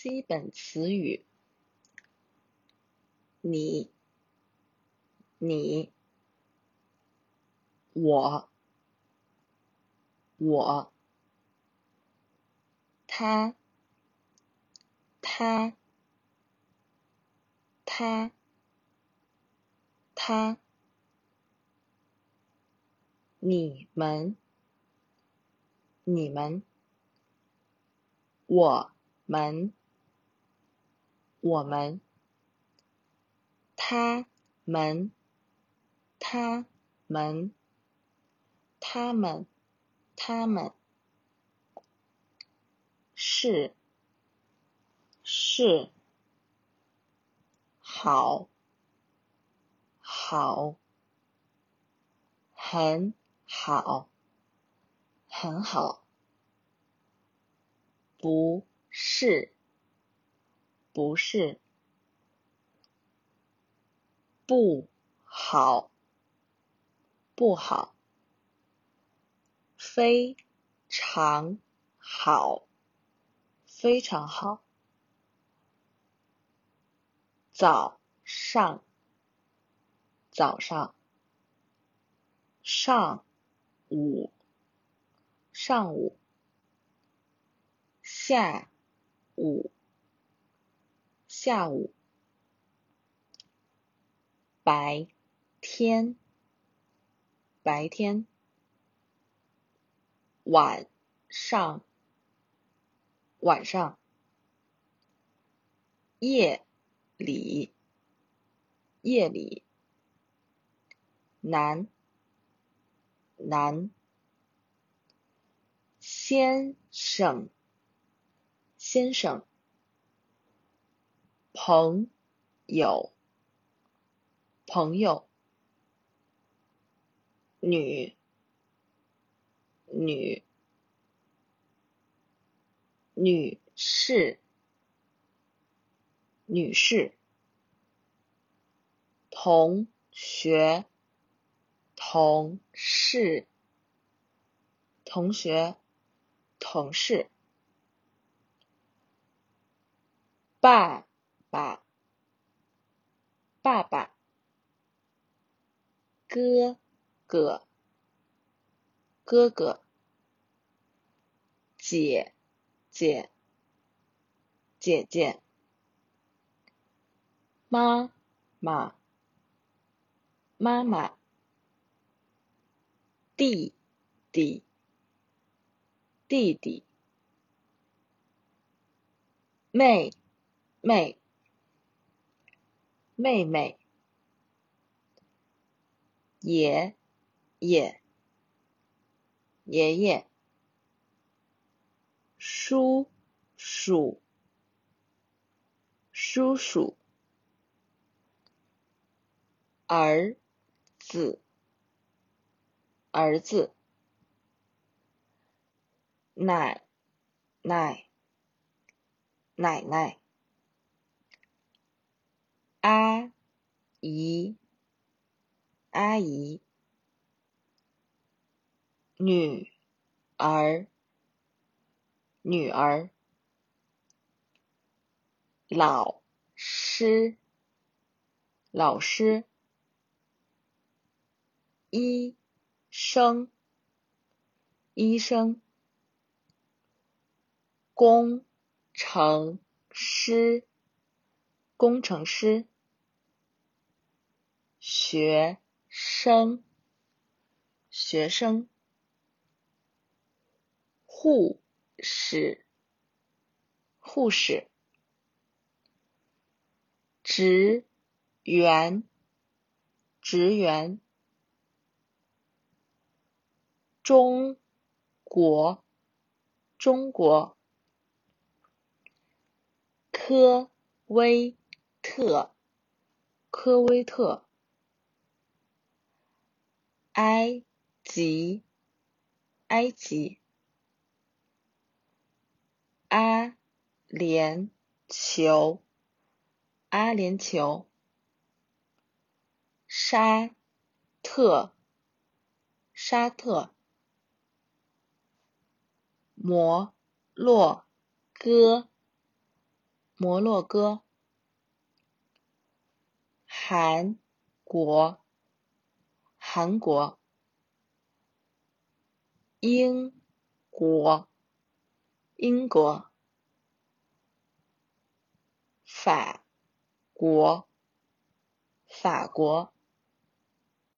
基本词语：你、你、我、我、他、他、他、他、你们、你们、我们、我们、他们、他们、他们、他们、是、是、好、好、很好、很好、不是、不是、不好、不好、非常好、非常好、早上、早上、上午、上午、下午、下午、白天、白天、晚上、晚上、夜里、夜里、男、男、先生、先生、朋友、朋友、女、女、女士、女士、同学、同事、同学、同事、爸爸、爸爸、哥哥、哥哥、姐姐、姐姐、妈妈、妈妈、弟弟、弟弟、妹妹、妹妹、爷爷、爷爷、叔叔、叔叔、儿子、儿子、奶奶、奶奶、阿姨、阿姨、女儿、女儿、老师、老师、医生、医生、工程师、工程师、学生、学生、护士、护士、职员、职员、中国、中国、科威特、科威特、埃及、埃及、阿联酋、阿联酋、沙特、沙特、摩洛哥、摩洛哥、韩国、英国、法国、